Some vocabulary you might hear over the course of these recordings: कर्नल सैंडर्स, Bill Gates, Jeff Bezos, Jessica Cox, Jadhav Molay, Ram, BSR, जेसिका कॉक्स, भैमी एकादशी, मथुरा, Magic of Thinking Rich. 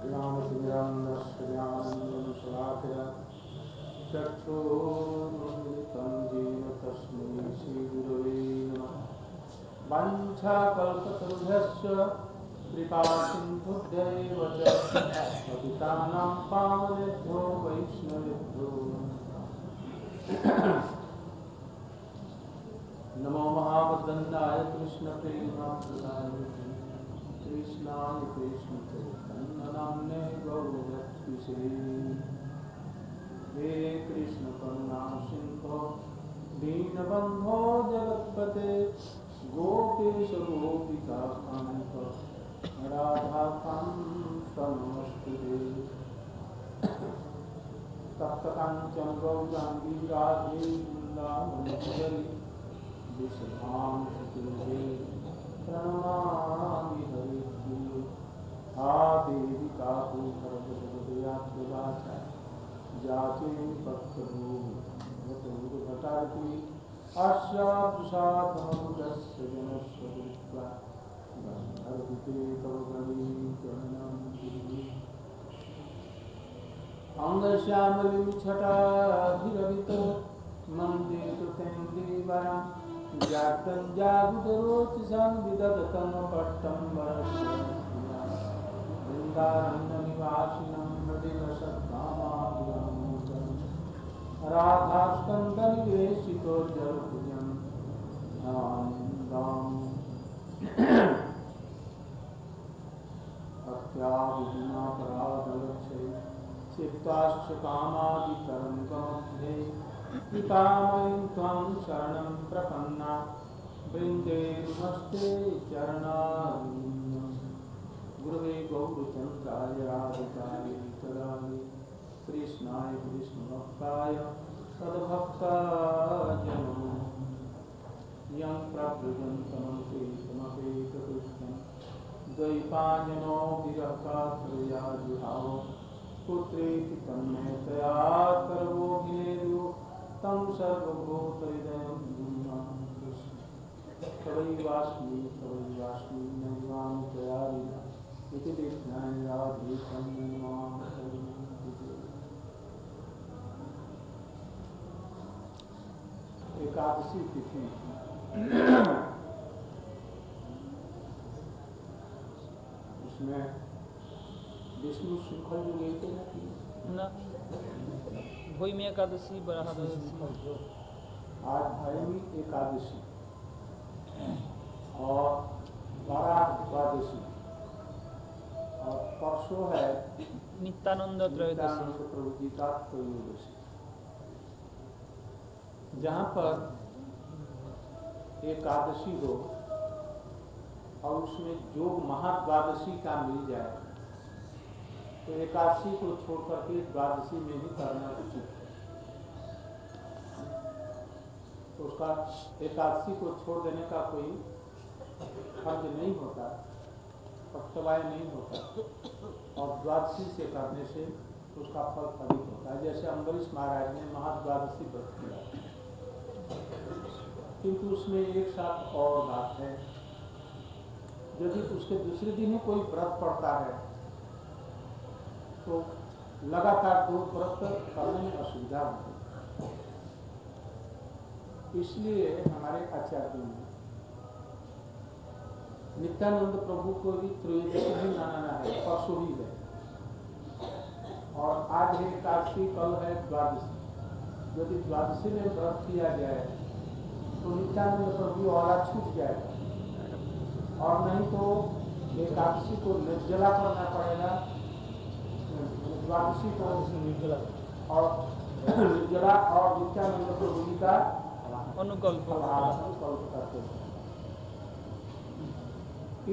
श्रीरामसुरानंदया चक्षुरुन्मिलितं येन तस्मै श्रीगुरवे नमः। वाञ्छाकल्पतरुभ्यश्च कृपा सिन्धुभ्यैव च पतितानां पावनेभ्यो वैष्णवेभ्यो नमो महावदन्दाय कृष्णप्रेमाय कृष्णाय कृष्ण चैतन्यनाम्ने गौरवस्पृशे हे कृष्ण करुणा सिंधो दीनबन्धो जगत्पते गोपेश गोपिकान्त राधाकान्त नमोस्तुते। तप्तकाञ्चन गौराङ्गी राधे वृन्दावनेश्वरि विश्वामित्रे प्रणमामि हरिप्रिये। हा देवी काकुभरभुजगदयात्मवाचा जाते भक्तभूतभटार्पी आशादुषाधमुदस्य जनस्य विश्वा गन्धर्विते कवगणी चरणं दिवे अंगश्यामलिं छटाभिरवितो मन्दे कृतं देवरं जातं जागुदरोचिषं विदधतं पट्टं वरस्य वृन्दारण्यनिवासिनं हृदिवसद्धामाभिरम् राधास्कंदनिवेशितो जलभुजं नमामि भक्त्याविहीनापराधलक्षये क्षिप्ताश्च कामादितरङ्गमध्ये कृपामयीं त्वां शरणं प्रपन्ना वृन्दे नमस्ते चरणारविन्दं। गुरवे गौरचन्द्राय राधिकाय तदानि कृष्णाय कृष्णभक्ताय सद्भक्ताजनो यं प्रव्रजन्तमपेतमपेतकृष्णं द्वैपायनो विरहकात्रयाजुहाव पुत्रेति तन्मे तया करवो गिरेयो तं सर्वभूतहृदयं गृह्णामि कृष्ण तवैवास्मि नमामि तयारि इति कृष्णाय राधिकां नमामि। एकादशी तिथि इसमें विष्णु श्रृंखल जो लेते ना भैमी एकादशी बराह द्वादशी। आज भैमी एकादशी और बराह द्वादशी और परसों है नित्यानंद त्रयोदशी प्रभु जी का त्रयोदशी, जहाँ पर एकादशी हो और उसमें जो महाद्वादशी का मिल जाए तो एकादशी को छोड़कर के द्वादशी में ही करना उचित है। तो उसका एकादशी को छोड़ देने का कोई फर्ज नहीं होता, पक्षवाय नहीं होता और द्वादशी से करने से उसका फल अधिक होता है। जैसे अम्बरीश महाराज ने महाद्वादशी व्रत किया, किंतु उसमें एक साथ और बात है, यदि उसके दूसरे दिन ही कोई व्रत पड़ता है तो लगातार दो व्रत करने में असुविधा होती है। इसलिए हमारे आचार्य ने नित्यानंद प्रभु को भी त्रयोदशी ही मनाना है, परसों ही है और आज है एकादशी, कल है द्वादशी। यदि द्वादशी में व्रत किया जाए तो नित्यानंद प्रभु वाला छूट जाएगा और नहीं तो एकादशी को निर्जला करना पड़ेगा, द्वादशी को निर्जला और निर्जला और नित्यानंद प्रभु जी का अनुकल्प करते हैं।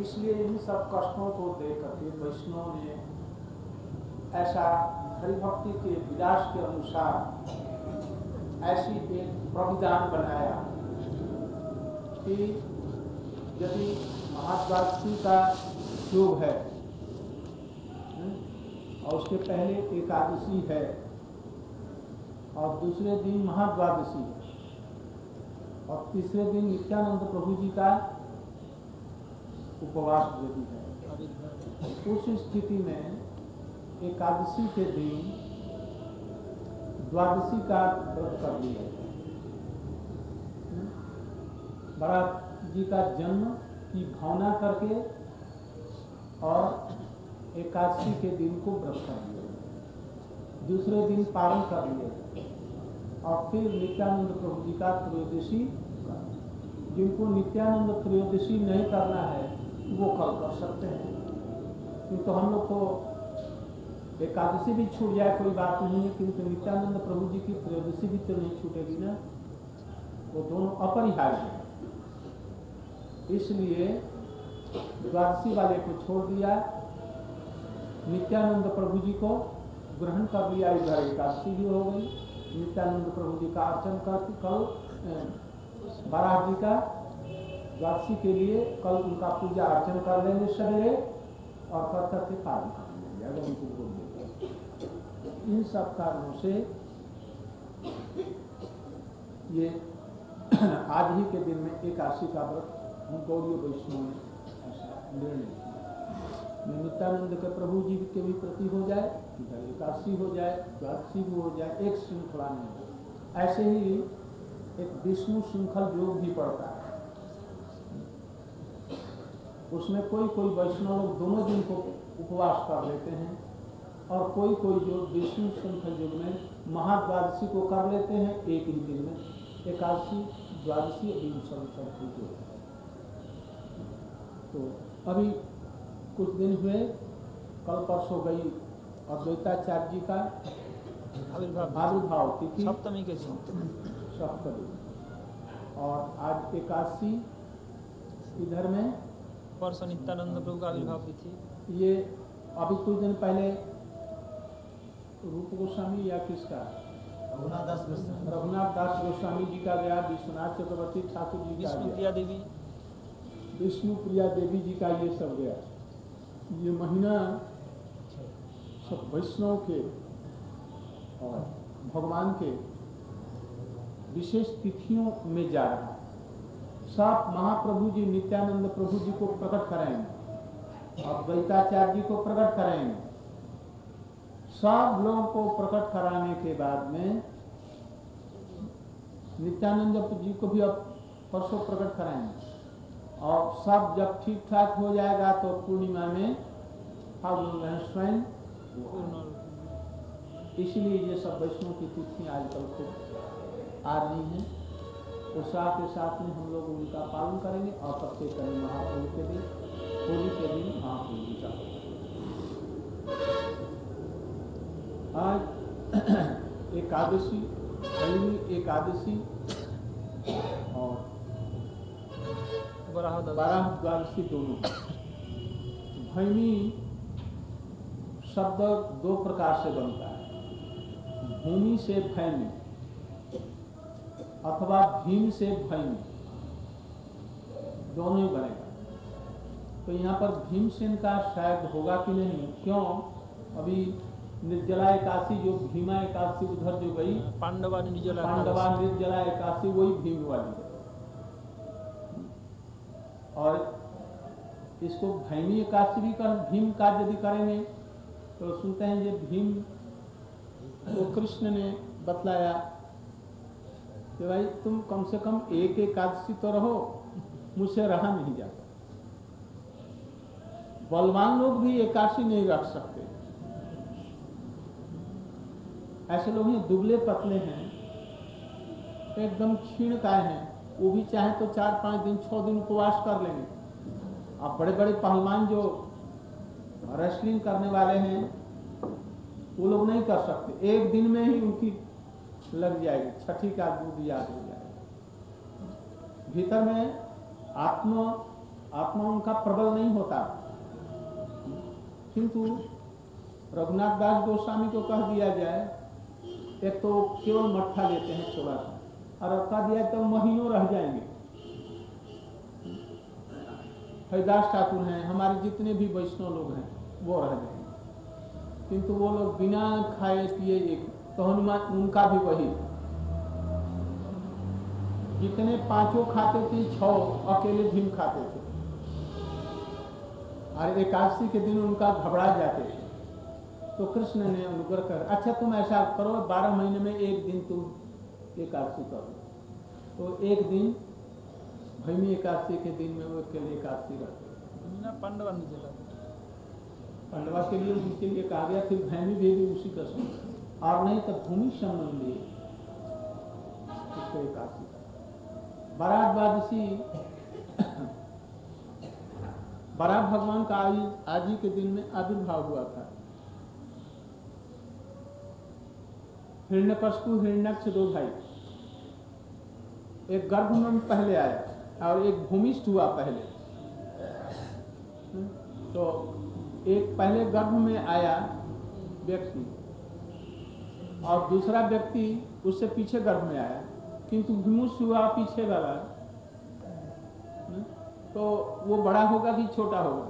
इसलिए इन सब कष्टों को देख करके वैष्णव ने ऐसा हरिभक्ति के विलास के अनुसार ऐसी एक प्रावधान बनाया कि यदि महाद्वादशी का योग है और उसके पहले एकादशी है और दूसरे दिन महाद्वादशी और तीसरे दिन नित्यानंद प्रभु जी का उपवास यदि है, उस स्थिति में एकादशी के दिन द्वादशी का व्रत कर लिया। भरत जी का जन्म की भावना करके और एकादशी के दिन को व्रत कर लिया, दूसरे दिन पारण कर लिए और फिर नित्यानंद प्रभु जी का त्रयोदशी, जिनको नित्यानंद त्रयोदशी नहीं करना है वो कल कर सकते हैं। किंतु हम लोग को एकादशी भी छूट जाए कोई बात नहीं है, किंतु नित्यानंद प्रभु जी की त्रयोदशी भी तो नहीं छूटेगी ना, वो दोनों अपरिहार्य है। इसलिए द्वादशी वाले को छोड़ दिया, नित्यानंद प्रभु जी को ग्रहण कर लिया, इधर एकादशी भी हो गई, नित्यानंद प्रभु जी का अर्चन कर कल बाराह जी का द्वादशी के लिए कल उनका पूजा अर्चन कर लेंगे सवेरे और कर करके पालन कर लेंगे। अगर उनको बोल देते इन सब कारणों से ये आज ही के दिन में एकादशी का व्रत हम गौड़ीय वैष्णव ने ऐसा निर्णय किया। नित्यानंद के प्रभु जी के भी प्रति हो जाए, इधर एकादशी हो जाए, द्वादशी भी हो जाए, एक श्रृंखला में हो। ऐसे ही एक विष्णु श्रृंखल योग भी पड़ता है, उसमें कोई कोई वैष्णव लोग दोनों दिन को उपवास कर लेते हैं और कोई कोई योग विष्णु श्रृंखल योग में महाद्वादशी को कर लेते हैं एक ही दिन में, एकादशी द्वादशी दिन संपूर्ण। तो अभी कुछ दिन हुए, कल परसों गई अद्वैताचार्य जी का आविर्भाव तिथि सप्तमी के सप्तमी और आज एकादशी, इधर में परसों नित्यानंद प्रभु का आविर्भाव तिथि। ये अभी कुछ दिन पहले रूप गोस्वामी या किसका रघुनाथ दास गोस्वामी जी का गया, विश्वनाथ चक्रवर्ती ठाकुर जी का विष्णुप्रिया देवी जी का, ये सब गया। ये महीना सब वैष्णव के और भगवान के विशेष तिथियों में जा रहा है। सब महाप्रभु जी नित्यानंद प्रभु जी को प्रकट कराएंगे, अद्वैताचार्य जी को प्रकट कराएंगे, सब लोगों को प्रकट कराने के बाद में नित्यानंद जी को भी अब परसों प्रकट कराएंगे और सब जब ठीक ठाक हो जाएगा तो पूर्णिमा में हम लोग स्वयं। इसलिए ये सब वैष्णव की तिथियां आजकल खूब आ रही हैं, उत्साह के साथ में हम लोग उनका पालन करेंगे और सबसे पहले महाप्रभु के दिन होली के दिन महाप्रभु जी का आज एकादशी, भैमी एकादशी और बाराह द्वादशी दोनों। भैमी शब्द दो प्रकार से बनता है, भूमि से भैमी अथवा भीम से भैमी, दोनों ही बनेगा। तो यहाँ पर भीमसेन का शायद होगा कि नहीं, क्यों अभी निर्जला एकादशी जो भीमा एकादशी उधर जो गई पांडवा निर्जला एकादशी वही भीम वाली, और इसको भैमी एकादशी भी कर भीम का यदि करेंगे तो सुनते हैं ये भीम तो कृष्ण ने बतलाया कि भाई तुम कम से कम एक एकादशी तो रहो, मुझसे रहा नहीं जाता, बलवान लोग भी एकादशी नहीं रख सकते, ऐसे लोग हैं दुबले पतले हैं एकदम क्षीण काय हैं, वो भी चाहे तो 4-5 दिन 6 दिन उपवास कर लेंगे। अब बड़े बड़े पहलवान जो रेसलिंग करने वाले हैं वो लोग नहीं कर सकते, एक दिन में ही उनकी लग जाएगी, छठी का दूध याद हो जाएगा। भीतर में आत्मा उनका प्रबल नहीं होता, किंतु रघुनाथ दास गोस्वामी को कह दिया जाए एक तो केवल मट्ठा लेते हैं थोड़ा सा, और कह दिया तो महीनों रह जाएंगे। हरिदास ठाकुर हैं, हमारे जितने भी वैष्णव लोग हैं वो रह जाएंगे, किंतु वो लोग बिना खाए पिए एक तो हनुमान उनका भी वही, जितने 5 खाते थे 6 अकेले भीम खाते थे और एकादशी के दिन उनका घबरा जाते थे। तो कृष्ण ने अनुग्रह कर, अच्छा तुम ऐसा करो 12 महीने में एक दिन तुम एकादशी करो। तो एक दिन भैमी एकादशी के दिन में वो अकेले एकादशी रखते, पांडवा नहीं, पांडवा के लिए उनके लिए कहा गया कि भैमी देवी उसी का सुन, और नहीं तो भूमि सम्मान लिए उसको एकादशी। बराह द्वादशी, बराह भगवान का आज ही के दिन में आविर्भाव हुआ था। हिरण्यकश्यपु हिरण्यक्ष 2 भाई, एक गर्भ में पहले आया और एक भूमिष्ठ हुआ पहले। तो एक पहले गर्भ में आया व्यक्ति और दूसरा व्यक्ति उससे पीछे गर्भ में आया, किंतु भूमिष्ठ हुआ पीछे वाला, तो वो बड़ा होगा कि छोटा होगा,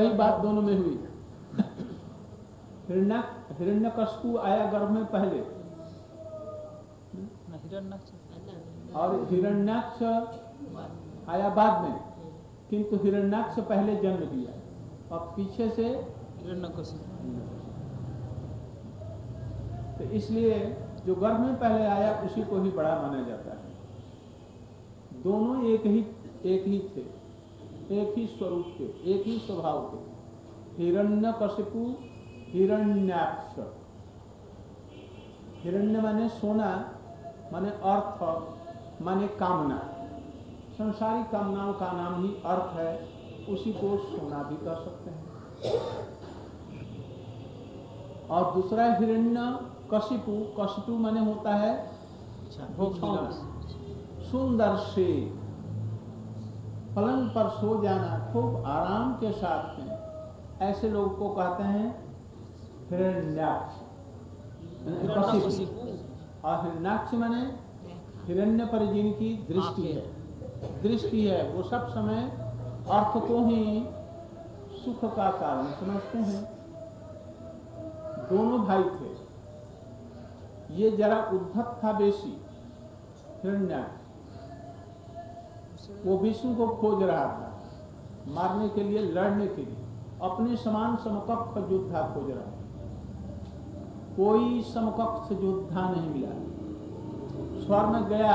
यही बात दोनों में हुई। हिरण्यकश्यपु आया गर्भ में पहले और हिरण्याक्ष आया बाद में, किंतु हिरण्याक्ष पहले जन्म दिया और पीछे से हिरण्यकश्यप। तो इसलिए जो गर्भ में पहले आया उसी को ही बड़ा माना जाता है। दोनों एक ही थे, एक ही स्वरूप के, एक ही स्वभाव के। हिरण्यकश्यपु हिरण्याक्ष, हिरण्य माने सोना, माने अर्थ, माने कामना। संसारी कामनाओं का नाम ही अर्थ है, उसी को सोना भी कर सकते हैं। और दूसरा हिरण्यकशिपु, कशिपु माने होता है सुंदर से पलंग पर सो जाना, खूब आराम के साथ में, ऐसे लोग को कहते हैं हिरण्याक्ष। और हिरण्याक्ष माने हिरण्य पर जिनकी दृष्टि है, वो सब समय अर्थ को ही सुख का कारण समझते हैं। दोनों भाई थे, ये जरा उद्धत था बेशी हिरण्याक्ष, वो विष्णु को खोज रहा था मारने के लिए, लड़ने के लिए, अपने समान समकक्ष योद्धा खोज रहा था। कोई समकक्ष योद्धा नहीं मिला। स्वर्ग में गया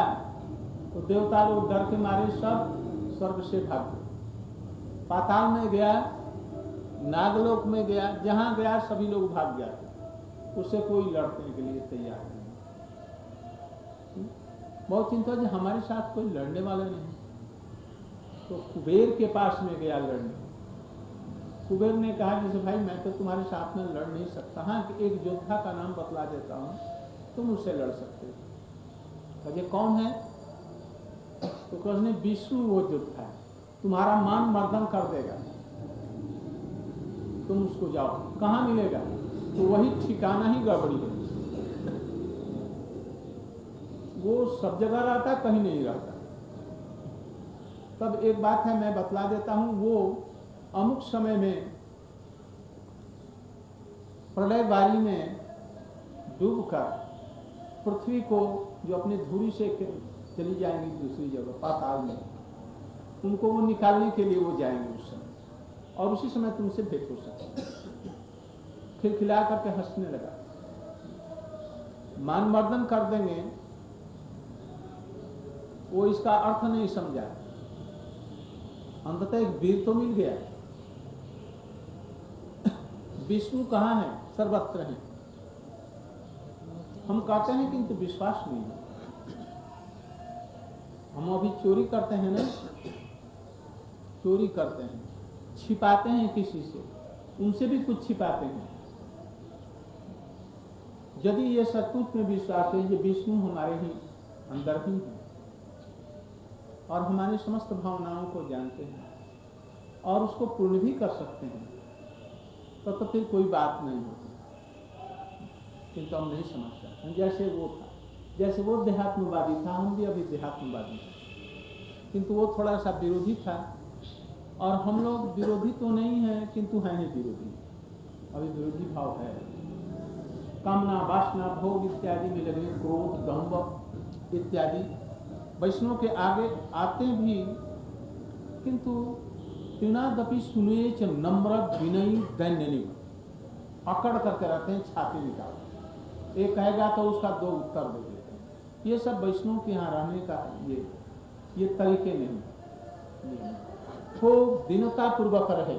तो देवता लोग डर के मारे सब स्वर्ग से भाग गए, पाताल में गया, नागलोक में गया, जहां गया सभी लोग भाग जाते, उससे कोई लड़ने के लिए तैयार नहीं। बहुत चिंता जी हमारे साथ कोई लड़ने वाला नहीं। तो कुबेर के पास में गया लड़ने, कुबेर ने कहा जैसे भाई मैं तो तुम्हारे साथ में लड़ नहीं सकता, हाँ एक योद्धा का नाम बतला देता हूँ, तुम उससे लड़ सकते हो। तो कौन है? तो कृष्ण विष्णु वो योद्धा है, तुम्हारा मान मर्दन कर देगा, तुम उसको जाओ। कहाँ मिलेगा? तो वही ठिकाना ही गड़बड़ी है, वो सब जगह रहता, कहीं नहीं रहता। तब एक बात है मैं बतला देता हूँ, वो अमुक समय में प्रलय वाली में डूबकर पृथ्वी को जो अपनी धुरी से चली जाएंगी दूसरी जगह पाताल में, उनको वो निकालने के लिए वो जाएंगे उस समय, और उसी समय तुमसे भेंट हो सकते। खिलखिला करके हंसने लगा, मान मर्दन कर देंगे, वो इसका अर्थ नहीं समझा। अंततः एक वीर तो मिल गया। विष्णु कहाँ है? सर्वत्र है, हम कहते हैं किंतु विश्वास नहीं है। हम अभी चोरी करते हैं ना, चोरी करते हैं, छिपाते हैं किसी से, उनसे भी कुछ छिपाते हैं। यदि ये सचमुच में विश्वास है, ये विष्णु हमारे ही अंदर ही है और हमारी समस्त भावनाओं को जानते हैं और उसको पूर्ण भी कर सकते हैं, तो फिर कोई बात नहीं होती। किंतु हम नहीं समझते, जैसे वो था, जैसे वो देहात्मवादी था, हम भी अभी देहात्मवादी हैं, किंतु वो थोड़ा सा विरोधी था और हम लोग विरोधी तो नहीं हैं किंतु हैं ही विरोधी, अभी विरोधी भाव है। कामना वासना भोग इत्यादि में लगे, क्रोध दंभ इत्यादि वैष्णव के आगे आते भी, किंतु त्रिनादपि सुनेच नम्र विनयी दैन्यनी, अकड़ करते रहते हैं छाती निकाल, एक कहेगा तो उसका दो उत्तर दे देते हैं। ये सब वैष्णव के यहाँ रहने का ये तरीके नहीं। तो दीनता पूर्वक रहे,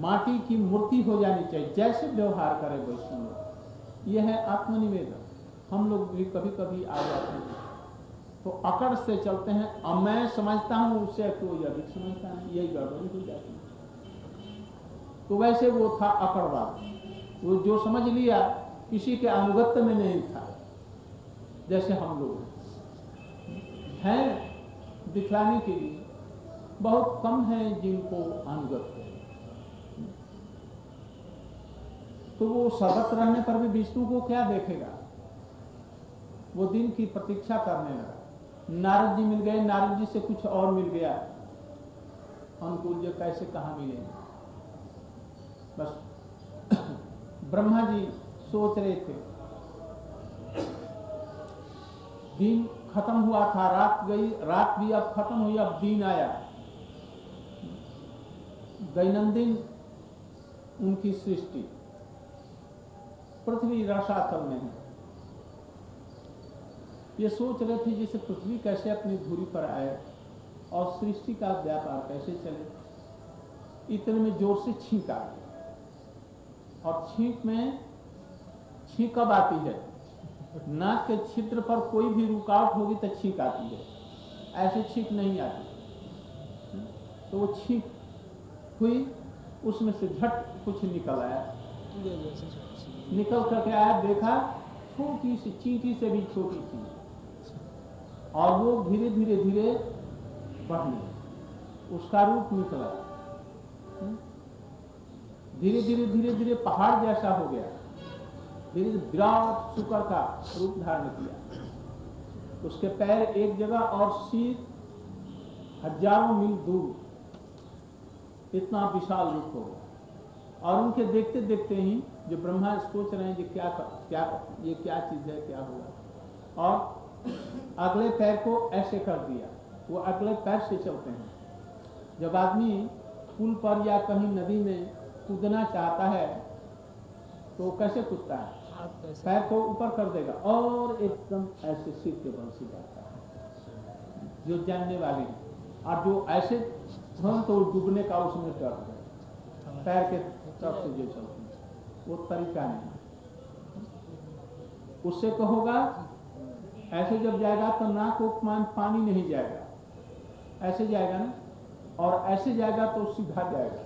माटी की मूर्ति हो जानी चाहिए, जैसे व्यवहार करे वैष्णव। यह है आत्मनिवेदन। हम लोग भी कभी कभी आ जाते हैं तो अकड़ से चलते हैं, अब मैं समझता हूँ उससे तो अधिक समझता है, यही गड़बड़ी हो जाती है। तो वैसे वो था अकड़वाद, वो जो समझ लिया किसी के अनुगत्य में नहीं था। जैसे हम लोग हैं दिखलाने के लिए, बहुत कम हैं जिनको अनुगत्य है। तो वो सतत रहने पर भी विष्णु को क्या देखेगा, वो दिन की प्रतीक्षा करने लगा। नारद जी मिल गए, नारद जी से कुछ और मिल गया, अनुकूल जी कैसे कहाँ मिलेंगे। बस ब्रह्मा जी सोच रहे थे, दिन खत्म हुआ था, रात गई, रात भी अब खत्म हुई, अब दिन आया। दैनंदिन उनकी सृष्टि पृथ्वी रसातल में है। ये सोच रहे थे जैसे पृथ्वी कैसे अपनी धुरी पर आए और सृष्टि का व्यापार कैसे चले। इतने में जोर से छींक आ गई, और छींक में छींक कब आती है, नाक के छिद्र पर कोई भी रुकावट होगी तो छींक आती है, ऐसे छींक नहीं आती। तो वो छींक हुई, उसमें से झट कुछ निकल आया, निकल करके आया, देखा छोटी सी चींटी से भी छोटी थी, और वो धीरे धीरे धीरे बढ़ने, उसका रूप निकला, धीरे धीरे धीरे धीरे पहाड़ जैसा हो गया, धीरे धीरे विराट शुकर का रूप धारण किया। उसके पैर एक जगह और शीर हजारों मील दूर, इतना विशाल रूप हो गया। और उनके देखते देखते ही जो ब्रह्मा सोच रहे हैं कि ये क्या चीज है, क्या हुआ, और अगले पैर को ऐसे कर दिया, वो अगले पैर से चलते हैं। जब आदमी पुल पर या कहीं नदी में कूदना चाहता है तो कैसे कूदता है, पैर को ऊपर कर देगा और एकदम ऐसे सीध के बल से जाता है। जो जानने वाले हैं, और जो ऐसे हों तो डूबने का उसमें डर है, पैर के तरफ से जो चलते, वो तरीका नहीं। उससे कहोगा ऐसे जब जाएगा तो नाक उपमान पानी नहीं जाएगा, ऐसे जाएगा ना, और ऐसे जाएगा तो सीधा जाएगा।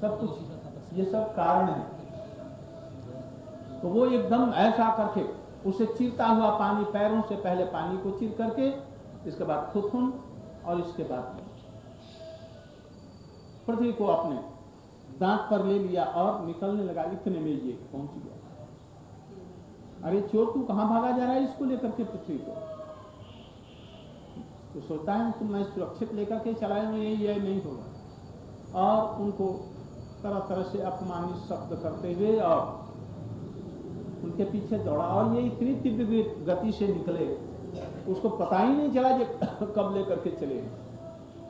सब कुछ ये सब कारण है। तो वो एकदम ऐसा करके उसे चीरता हुआ पानी, पैरों से पहले पानी को चीर करके, इसके बाद थुथुन, और इसके बाद पृथ्वी को अपने दांत पर ले लिया और निकलने लगा। इतने में ये पहुंच गया, अरे चोर तू कहाँ भागा जा रहा है, इसको लेकर के पृथ्वी को। तो सोचता है तुम मैं सुरक्षित लेकर के चलाए में ये नहीं होगा, और उनको तरह तरह से अपमानित शब्द करते हुए और उनके पीछे दौड़ा, और ये इतनी तीव्र गति से निकले उसको पता ही नहीं चला जो कब लेकर के चले,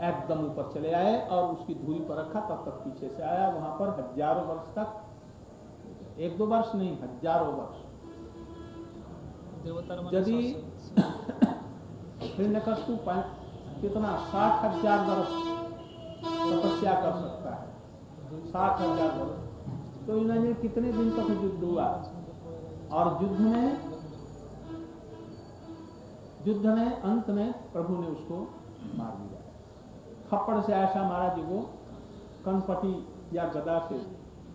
एकदम ऊपर चले आए और उसकी धूरी पर रखा। तब तक पीछे से आया, वहां पर हजारों वर्ष तक, एक दो वर्ष नहीं हजारों वर्ष। यदि हिरण्यकश्यपु कितना 60,000 वर्ष तपस्या कर सकता है, 60,000 वर्ष। तो इन्होंने कितने दिन तक युद्ध हुआ, और युद्ध में अंत में प्रभु ने उसको मार दिया, थप्पड़ से ऐसा मारा जी वो कनपटी या गदा से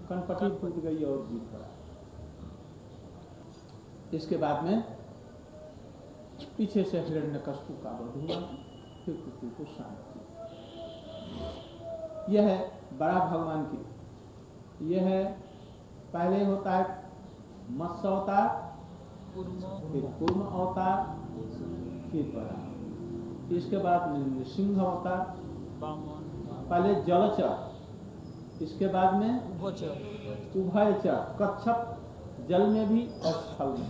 कनपटी टूट गई और जीत पड़ा। इसके बाद में पीछे से हिरण्यकश्यपु का वध हुआ, फिर पृथ्वी को शांति। यह है बड़ा भगवान की। यह है पहले होता है मत्स्य अवतार, फिर कूर्म अवतार, फिर बड़ा, इसके बाद में नृसिंह अवतार, पहले जलचर, इसके बाद में उभयचर, कच्छप जल में भी और स्थल में,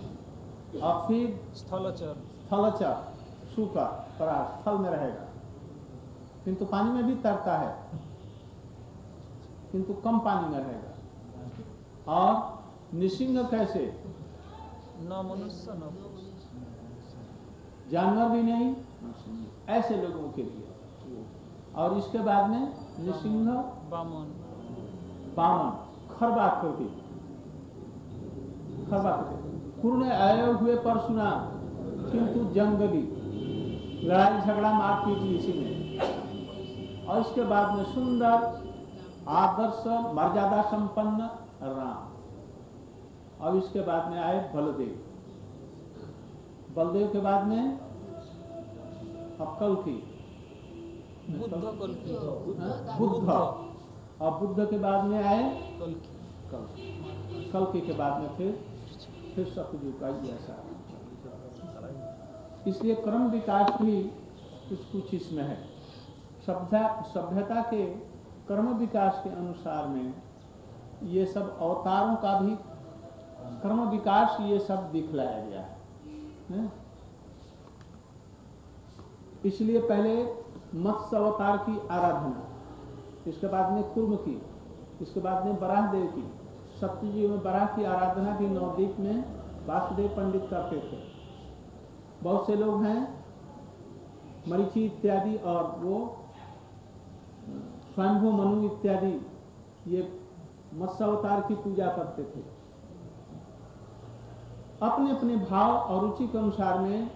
और फिर स्थलचर, स्थलचर सूखा पराग स्थल में रहेगा। किंतु पानी में भी तैरता है, किंतु कम पानी में रहेगा। और निसिंग कैसे? न मनुष्य न जानवर भी नहीं, ऐसे लोगों के लिए। और इसके बाद में निसिंह बामन, खरबाकोटी, पूर्ण आए हुए पर सुना, किंतु जंगली लड़ाई झगड़ा मारपीट इसी में। और इसके बाद में सुंदर आदर्श मर्यादा संपन्न राम। और इसके बाद में आए बलदेव, के बाद में कल्कि बुद्ध, और बुद्ध के बाद में आए कल्कि, के बाद में फिर सतयुग का जैसा। इसलिए क्रम विकास भी कुछ इसमें है। सभ्यता के क्रम विकास के अनुसार में ये सब अवतारों का भी क्रम विकास ये सब दिखलाया गया है। इसलिए पहले मत्स्य अवतार की आराधना, इसके बाद में कुर्म की, इसके बाद में बराह देव की, सत्यजी में बराह की आराधना भी नवदीप में वासुदेव पंडित करते थे। बहुत से लोग हैं मरीची इत्यादि और वो स्वयंभू मनु इत्यादि, ये मत्स्यावतार की पूजा करते थे। अपने अपने भाव और रुचि के अनुसार में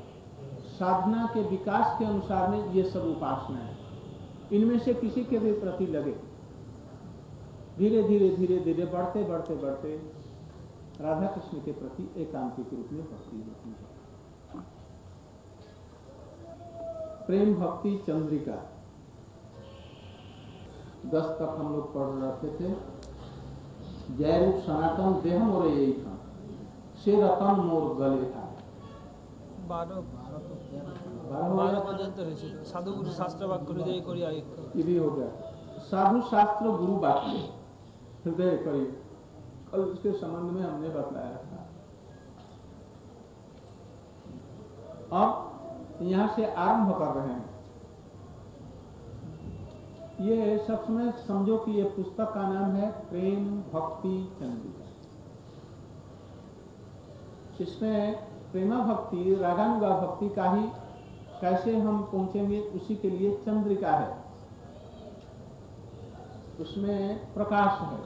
साधना के विकास के अनुसार में ये सब उपासना है। इनमें से किसी के भी प्रति लगे, धीरे धीरे बढ़ते राधा कृष्ण के प्रति एकांतिक रूप में भक्ति होती है। प्रेम भक्ति चन्द्रिका 10 तक हम लोग पढ़ रखे थे। जय रूप सनातन देह मोर यही था, से रतन मोर गले था। 12 पर्यंत है। साधु गुरु शास्त्र वाक्य जय करी आई, ये भी हो गया। साधु शास्त्र गुरु वाक्य हृदय करी, कल उसके संबंध में हमने बतलाया था। अब यहाँ से आरंभ कर रहे हैं। ये सब समय समझो कि ये पुस्तक का नाम है प्रेम भक्ति चन्द्रिका। इसमें प्रेमा भक्ति, रागानुगा भक्ति का ही कैसे हम पहुंचेंगे उसी के लिए चंद्रिका है। उसमें प्रकाश है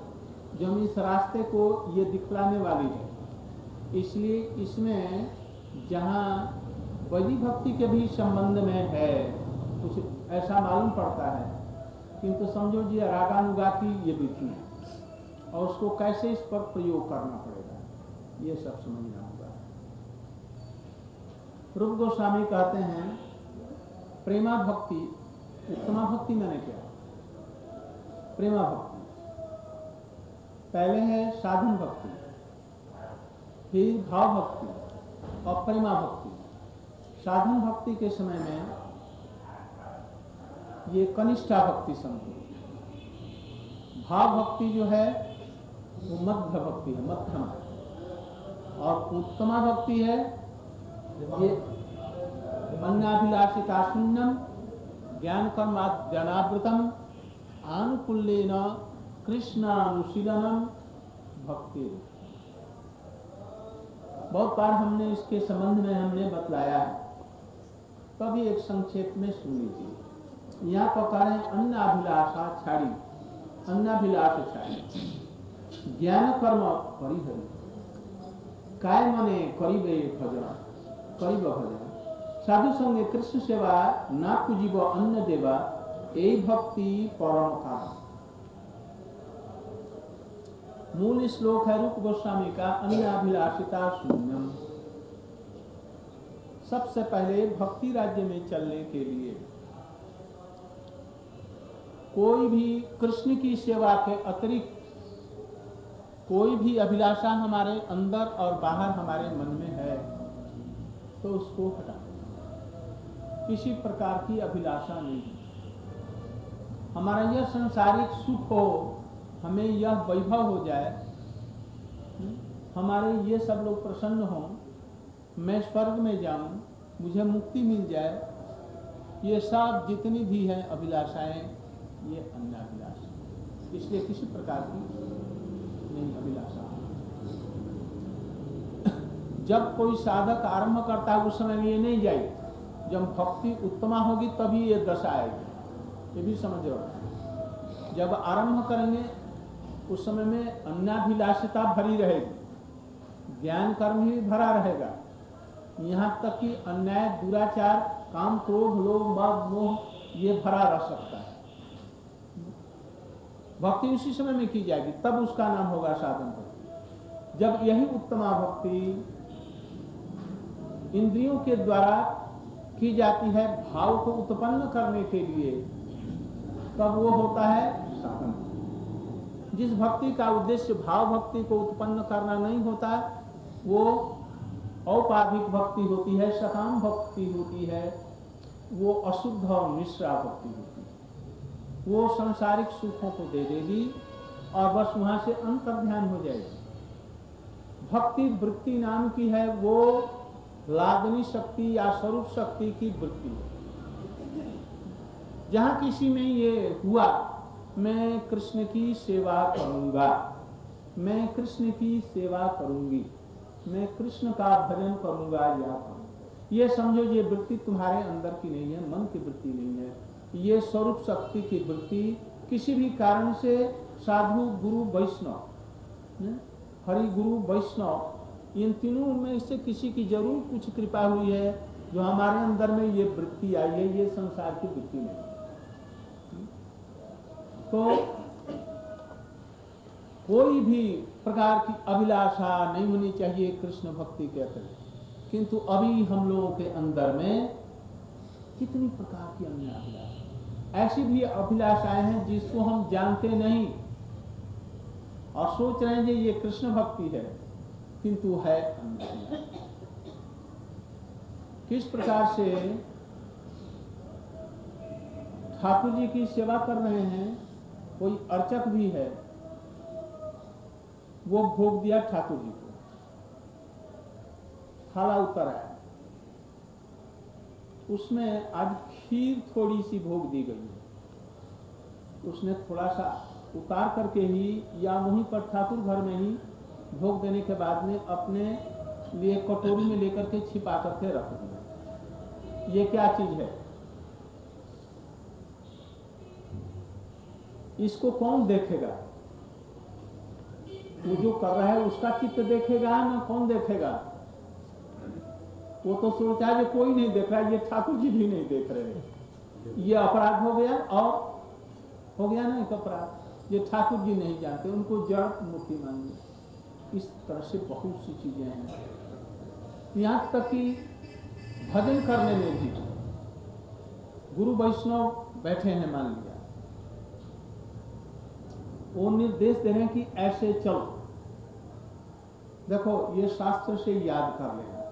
जो इस रास्ते को ये दिखलाने वाली है। इसलिए इसमें जहाँ वैदिक भक्ति के भी संबंध में है कुछ ऐसा मालूम पड़ता है, किंतु समझो जी रागानुगा की ये विधि है और उसको कैसे इस पर प्रयोग करना पड़ेगा ये सब समझना होगा। रूप गोस्वामी कहते हैं प्रेमा भक्ति उत्तमा भक्ति मैंने क्या? प्रेमा भक्ति पहले है साधन भक्ति, फिर भाव भक्ति और प्रेमा भक्ति। साधन भक्ति के समय में ये कनिष्ठा भक्ति समझो। भाव भक्ति जो है वो मध्य भक्ति है, मध्यम। और उत्तमा भक्ति है ये अन्नाभिलाषिता शून्यम ज्ञान कर्माद्यानावृतम आनुकूल्येन कृष्णानुशीलनम भक्ति। बहुत बार हमने इसके संबंध में बतलाया है, तभी एक संक्षेप में सुन लीजिए। यहाँ पर कह रहे हैं अन्नाभिलाषा छाड़ी, ज्ञान कर्म परिहरी, काय मने करीबे भजन, साधु संगे कृष्ण सेवा ना पूजीब अन्न देवा, यही भक्ति परम काम। मूल श्लोक है रूप गोस्वामी का अन्याभिलाषिता शून्यम। सबसे पहले भक्ति राज्य में चलने के लिए कोई भी कृष्ण की सेवा के अतिरिक्त कोई भी अभिलाषा हमारे अंदर और बाहर हमारे मन में है तो उसको हटा देना। किसी प्रकार की अभिलाषा नहीं। हमारा यह संसारिक सुख हो, हमें यह वैभव हो जाए, हमारे ये सब लोग प्रसन्न हों, मैं स्वर्ग में जाऊं, मुझे मुक्ति मिल जाए, ये सब जितनी भी हैं अभिलाषाएं ये अन्नाभिलाष, इसलिए किसी प्रकार की नहीं अभिलाषा। जब कोई साधक आरंभ करता है उस समय ये नहीं जाएगी, जब भक्ति उत्तमा होगी तभी ये दशा आएगी, ये भी समझ रहे। जब आरंभ करेंगे उस समय में अन्नाभिलाषता भरी रहेगी, ज्ञान कर्म ही भरा रहेगा, यहाँ तक कि अन्याय दुराचार काम क्रोध लोभ मद मोह ये भरा रह सकता है। भक्ति उसी समय में की जाएगी, तब उसका नाम होगा साधन भक्ति। जब यही उत्तमा भक्ति इंद्रियों के द्वारा की जाती है भाव को उत्पन्न करने के लिए, तब वो होता है साधन भक्ति। जिस भक्ति का उद्देश्य भाव भक्ति को उत्पन्न करना नहीं होता वो औपाधिक भक्ति होती है, सकाम भक्ति होती है, वो अशुद्ध और मिश्रा भक्ति होती है। वो सांसारिक सुखों को दे देगी और बस वहां से अंतर्ध्यान हो जाएगी। भक्ति वृत्ति नाम की है, वो लादनी शक्ति या स्वरूप शक्ति की वृत्ति है। जहाँ किसी में ये हुआ मैं कृष्ण की सेवा करूंगा, मैं कृष्ण की सेवा करूंगी, मैं कृष्ण का भजन करूंगा या ये समझो ये वृत्ति तुम्हारे अंदर की नहीं है, मन की वृत्ति नहीं है, ये स्वरूप शक्ति की वृत्ति किसी भी कारण से साधु गुरु वैष्णव हरि गुरु वैष्णव इन तीनों में से किसी की जरूर कुछ कृपा हुई है जो हमारे अंदर में ये वृत्ति आई है, ये संसार की वृत्ति नहीं। तो कोई भी प्रकार की अभिलाषा नहीं होनी चाहिए कृष्ण भक्ति के अतिरिक्त, किंतु अभी हम लोगों के अंदर में कितनी प्रकार की अन्य अभिलाषा, ऐसी भी अभिलाषाएं हैं जिसको हम जानते नहीं और सोच रहे हैं ये कृष्ण भक्ति है, किंतु है अन्य। किस प्रकार से ठाकुर जी की सेवा कर रहे हैं, कोई अर्चक भी है, वो भोग दिया ठाकुर जी को, थाला उतर आया, उसमें आज खीर थोड़ी सी भोग दी गई है, उसने थोड़ा सा उतार करके ही या वहीं पर ठाकुर घर में ही भोग देने के बाद में अपने लिए कटोरी में लेकर के छिपा करके रख दिया। ये क्या चीज है, इसको कौन देखेगा? वो जो कर रहा है उसका चित्त देखेगा ना, कौन देखेगा? वो तो सोचता है कि कोई नहीं देख रहा है, ये ठाकुर जी भी नहीं देख रहे, ये अपराध हो गया। और हो गया ना एक अपराध, ये ठाकुर जी नहीं जानते, उनको जड़ मूर्ति मानिए। इस तरह से बहुत सी चीजें हैं, यहाँ तक कि भजन करने में भी गुरु वैष्णव बैठे हैं मान लिया, वो निर्देश दे रहे हैं कि ऐसे चलो, देखो ये शास्त्र से याद कर लेना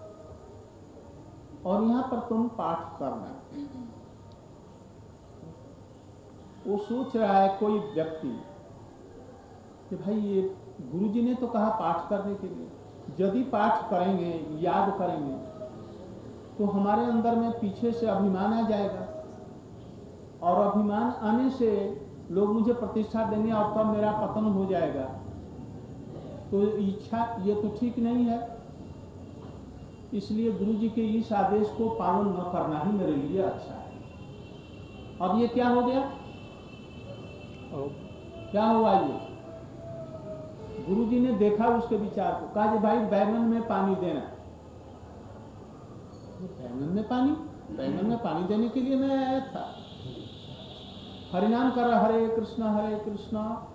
और यहाँ पर तुम पाठ करना। वो सोच रहा है कोई व्यक्ति कि भाई ये गुरुजी ने तो कहा पाठ करने के लिए, यदि पाठ करेंगे याद करेंगे तो हमारे अंदर में पीछे से अभिमान आ जाएगा और अभिमान आने से लोग मुझे प्रतिष्ठा देंगे और तब मेरा पतन हो जाएगा। तो इच्छा ये तो ठीक नहीं है, इसलिए गुरु जी के इस आदेश को पालन न करना ही मेरे लिए अच्छा है। अब ये क्या हो गया, क्या हुआ, ये गुरु जी ने देखा उसके विचार को, कहा भाई बैंगन में पानी देना, बैंगन में पानी देने के लिए मैं आया था। हरिनाम कर रहा, हरे कृष्णा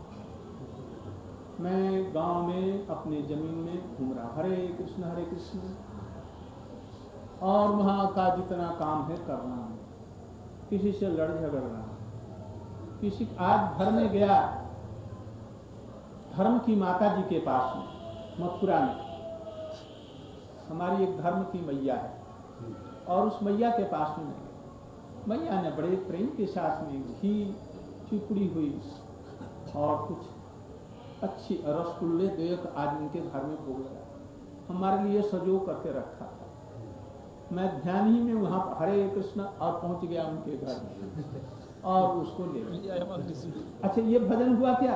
मैं गांव में अपने जमीन में घूम रहा, हरे कृष्णा और वहां का जितना काम है कर रहा हूं, किसी से लड़ झगड़ रहा हूं। किसी आज घर में गया धर्म की माता जी के पास में, मथुरा में हमारी एक धर्म की मैया है और उस मैया के पास में मैया ने बड़े प्रेम के साथ में घी चिपड़ी हुई और कुछ अच्छी रसगुल्ले देख आज उनके घर में भोग लगा, हमारे लिए सजो करके रखा था। मैं ध्यान ही में वहाँ हरे कृष्ण और पहुँच गया उनके घर और उसको ले लिया। अच्छा ये भजन हुआ क्या?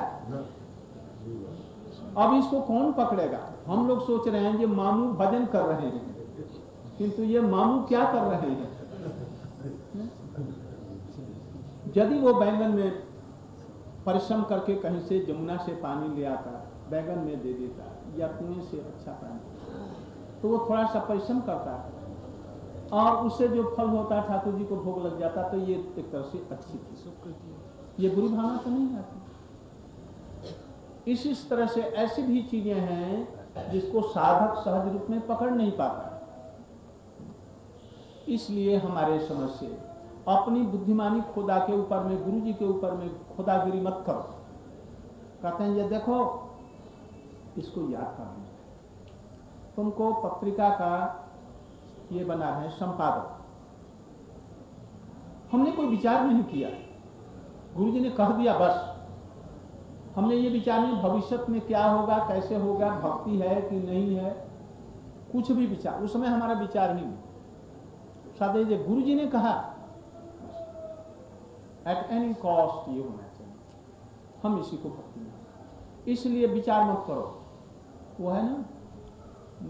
अब इसको कौन पकड़ेगा? हम लोग सोच रहे हैं ये मामू भजन कर रहे हैं, किंतु ये मामू क्या कर रहे हैं? यदि वो बैंगन में परिश्रम करके कहीं से जमुना से पानी ले आता, बैंगन में दे देता या कुएं से अच्छा पानी, तो वो थोड़ा सा परिश्रम करता और उससे जो फल होता ठाकुर जी को भोग लग जाता, तो ये एक तरह से अच्छी थी, ये बुरी भावना तो नहीं आती। इस तरह से ऐसी भी चीजें हैं जिसको साधक सहज रूप में पकड़ नहीं पाता। इसलिए हमारे समझ से अपनी बुद्धिमानी खुदा के ऊपर में, गुरु जी के ऊपर में खुदागिरी मत करो। कहते हैं ये देखो, इसको याद करना, तुमको पत्रिका का ये बना है संपादक, हमने कोई विचार नहीं किया, गुरुजी ने कह दिया बस, हमने ये विचार नहीं भविष्य में क्या होगा कैसे होगा, भक्ति है कि नहीं है, कुछ भी विचार उस समय हमारा विचार नहीं। सादे जी गुरुजी ने कहा एट एनी कॉस्ट ये होना चाहिए, हम इसी को भक्ति में, इसलिए विचार मत करो। वो है ना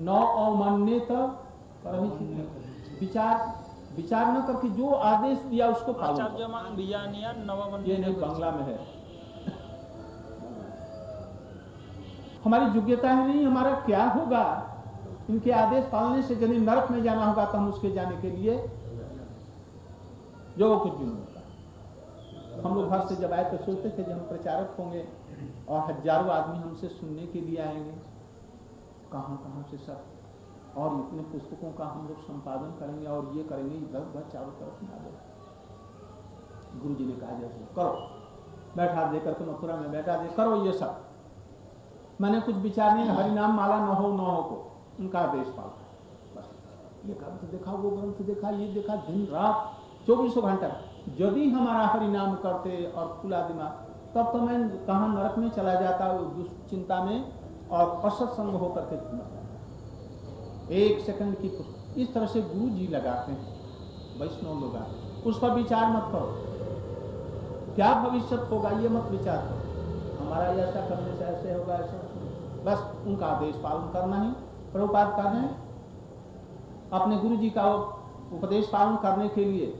नौ अमान्यता, विचार विचार न करके जो आदेश दिया उसको पालन। बांग्ला में है, हमारी योग्यता है नहीं, हमारा क्या होगा इनके आदेश पालने से? यदि नरक में जाना होगा तो हम उसके जाने के लिए जो कुछ भी होगा। हम लोग घर से जब आए तो सोचते थे हम प्रचारक होंगे और हजारों आदमी हमसे सुनने के लिए आएंगे, कहाँ कहाँ से सब, और इतने पुस्तकों का हम लोग संपादन करेंगे और ये करेंगे, इधर चारों तरफ ना दो। गुरु जी ने कहा जैसे करो, बैठा दे करके मथुरा में बैठा दे करो ये सब, मैंने कुछ विचार नहीं, हरिनाम माला न हो को उनका आदेश पालो बस। ये ग्रंथ देखा, वो ग्रंथ देखा, ये देखा, दिन रात 24 घंटा। यदि हमारा हरिनाम करते और खुला दिमाग, तब तो मैं कहाँ नरक में चला जाता दुश्चिंता में और असत संग होकर के एक सेकंड की इस तरह से गुरु जी लगाते हैं, वैष्णव लोग आते हैं, उस पर विचार मत करो, क्या भविष्य होगा ये मत विचार करो, हमारा ऐसा करने से ऐसे होगा ऐसा, बस उनका आदेश पालन करना ही प्रभुपाद कर रहे हैं। अपने गुरु जी का उपदेश पालन करने के लिए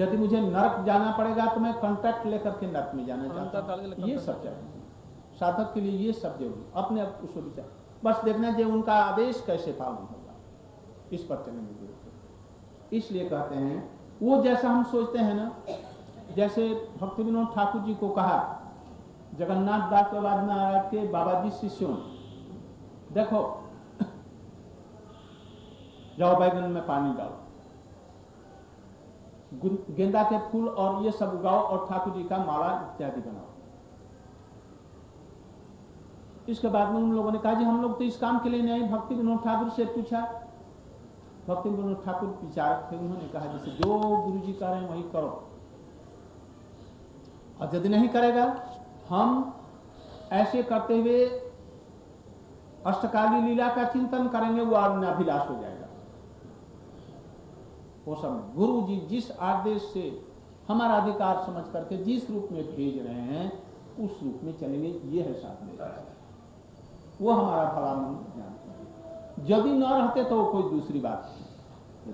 यदि मुझे नरक जाना पड़ेगा तो मैं कॉन्ट्रैक्ट लेकर के नरक में जाना चाहता हूँ। ये सब चाहिए साधक के लिए, ये सब जरूरी अपने आप उसको विचार, बस देखना चाहिए उनका आदेश कैसे पालन होगा, इस पर चलेंगे। इसलिए कहते हैं वो जैसा हम सोचते हैं ना, जैसे भक्ति विनोद ठाकुर जी को कहा जगन्नाथ दास बाबा नारायण के बाबा जी शिष्यों, देखो जाओ बैगन में पानी डालो, गेंदा के फूल और ये सब उगाओ और ठाकुर जी का माला इत्यादि बनाओ। इसके बाद में उन लोगों ने कहा जी हम लोग तो इस काम के लिए नहीं, भक्ति विनोद ठाकुर से पूछा, भक्ति विनोद ठाकुर विचारक थे, उन्होंने कहा जैसे जो गुरु जी कह रहे हैं वही करो, और यदि नहीं करेगा हम ऐसे करते हुए अष्टकाली लीला का चिंतन करेंगे, वो अभिलाष हो जाएगा। वो सब गुरु जी जिस आदेश से हमारा अधिकार समझ करके जिस रूप में भेज रहे हैं उस रूप में चलेंगे, ये है साथ में, वो हमारा भला मन जानते हैं। यदि न रहते तो कोई दूसरी बात नहीं,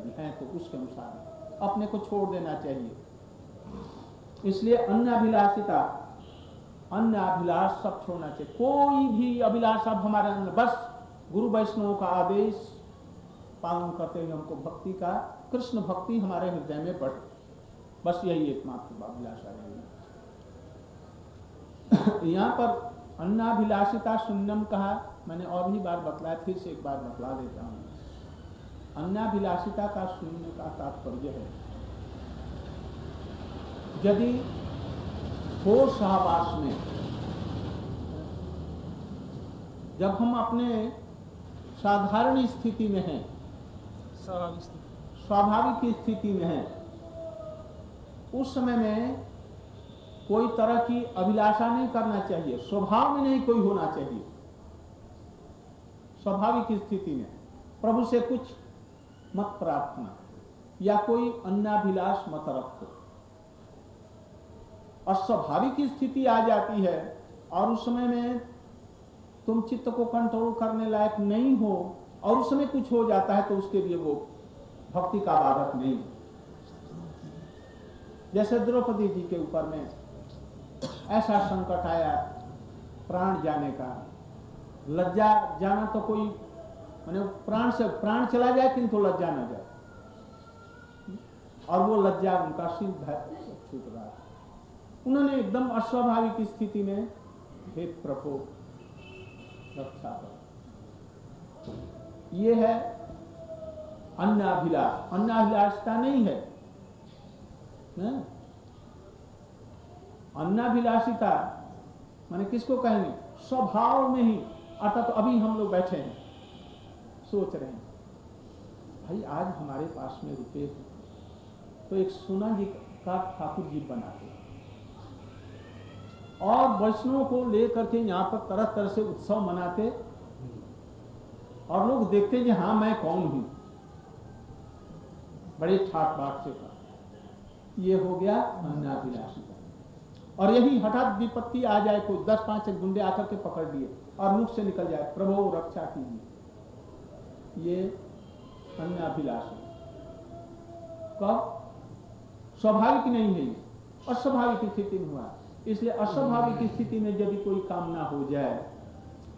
यदि है तो उसके अनुसार अपने को छोड़ देना चाहिए। इसलिए अन्नाभिलाषिता, अन्नाभिलाष सब छोड़ना चाहिए, कोई भी अभिलाष अब हमारे अंदर, बस गुरु वैष्णव का आदेश पालन करते हुए हमको भक्ति का, कृष्ण भक्ति हमारे हृदय में बढ़े, बस यही एकमात्र अभिलाषा रहेगी। यहाँ पर अन्नाभिलाषिता शून्यम कहा, मैंने और भी बार बतलाया, फिर से एक बार बतला देता हूँ। अन्नाभिलाषिता का शून्य का तात्पर्य है यदि हो सहवास में, जब हम अपने साधारण स्थिति में हैं, स्वाभाविक स्थिति में हैं, उस समय में कोई तरह की अभिलाषा नहीं करना चाहिए, स्वभाव में नहीं कोई होना चाहिए। स्वाभाविक स्थिति में प्रभु से कुछ मत प्रार्थना या कोई अन्नाभिलाष मत रखो। अस्वाभाविक स्थिति आ जाती है और उस समय में तुम चित्त को कंट्रोल करने लायक नहीं हो और उस समय कुछ हो जाता है तो उसके लिए वो भक्ति का बाधक नहीं। जैसे द्रौपदी जी के ऊपर में ऐसा संकट आया प्राण जाने का, लज्जा जाना तो कोई माने प्राण से प्राण चला जाए किंतु लज्जा ना जाए, और वो लज्जा उनका सिद्ध छूट रहा। उन्होंने एकदम अस्वाभाविक स्थिति में हे प्रभु रक्षा करो। ये है अन्नाभिलाष, अन्नाभिलाषता नहीं है ना? अन्नाभिलाषिता माने किसको कहेंगे? स्वभाव में ही। अर्थात तो अभी हम लोग बैठे हैं, सोच रहे हैं भाई आज हमारे पास में रुपये तो एक सोना जी का ठाकुर जी बना दे, और वैष्णव को लेकर के यहाँ पर तरह तरह से उत्सव मनाते और लोग देखते कि हाँ मैं कौन हूं, बड़े ठाट बाट से कहा। ये हो गया अन्नाभिलाषिता। और यही हठात विपत्ति आ जाए, कोई 10-5 गुंडे आकर के पकड़ लिए और मुख से निकल जाए प्रभु रक्षा कीजिए, ये अन्नाभिलाष कब स्वाभाविक नहीं है, ये अस्वाभाविक स्थिति में हुआ। इसलिए अस्वाभाविक स्थिति में यदि कोई कामना हो जाए,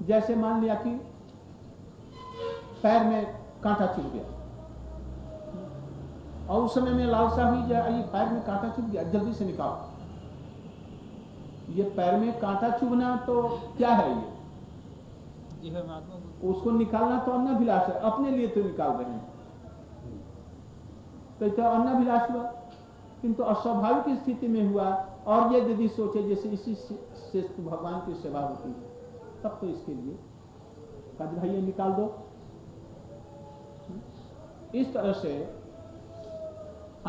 जैसे मान लिया कि पैर में कांटा चुभ गया और उस समय में लालसा हुई जाए पैर में कांटा चुभ गया जल्दी से निकालो, ये पैर में कांटा चुभना तो क्या है, ये उसको निकालना तो अन्नाभिलाष है, अपने लिए तो निकाल रहे हैं तो अन्नाभिलाष हुआ, किंतु अस्वाभाविक स्थिति में हुआ। और ये यदि सोचे जैसे इसी से भगवान की सेवा होती है तब तो इसके लिए कद भाई निकाल दो। इस तरह से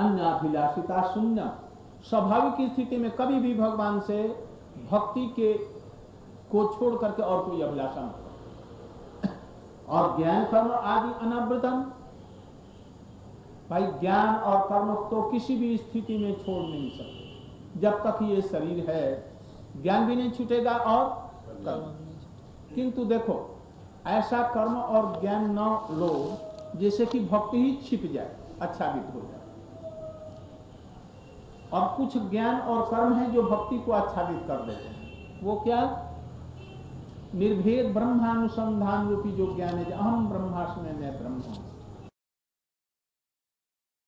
अन्नाभिलाषिता शून्य स्वाभाविक स्थिति में कभी भी भगवान से भक्ति के को छोड़ करके और कोई अभिलाषा नहीं। और ज्ञान कर्म आदि अनावृतम, भाई ज्ञान और कर्म तो किसी भी स्थिति में छोड़ नहीं सकते जब तक ये शरीर है, ज्ञान भी नहीं छूटेगा और कर्म। किंतु देखो ऐसा कर्म और ज्ञान न लो जैसे कि भक्ति ही छिप जाए, अच्छा विध हो जाए। और कुछ ज्ञान और कर्म है जो भक्ति को आच्छादित कर देते हैं, वो क्या? निर्भेद ब्रह्मानुसंधान रूपी जो ज्ञान है, अहम ब्रह्मास्मि मैं ब्रह्म,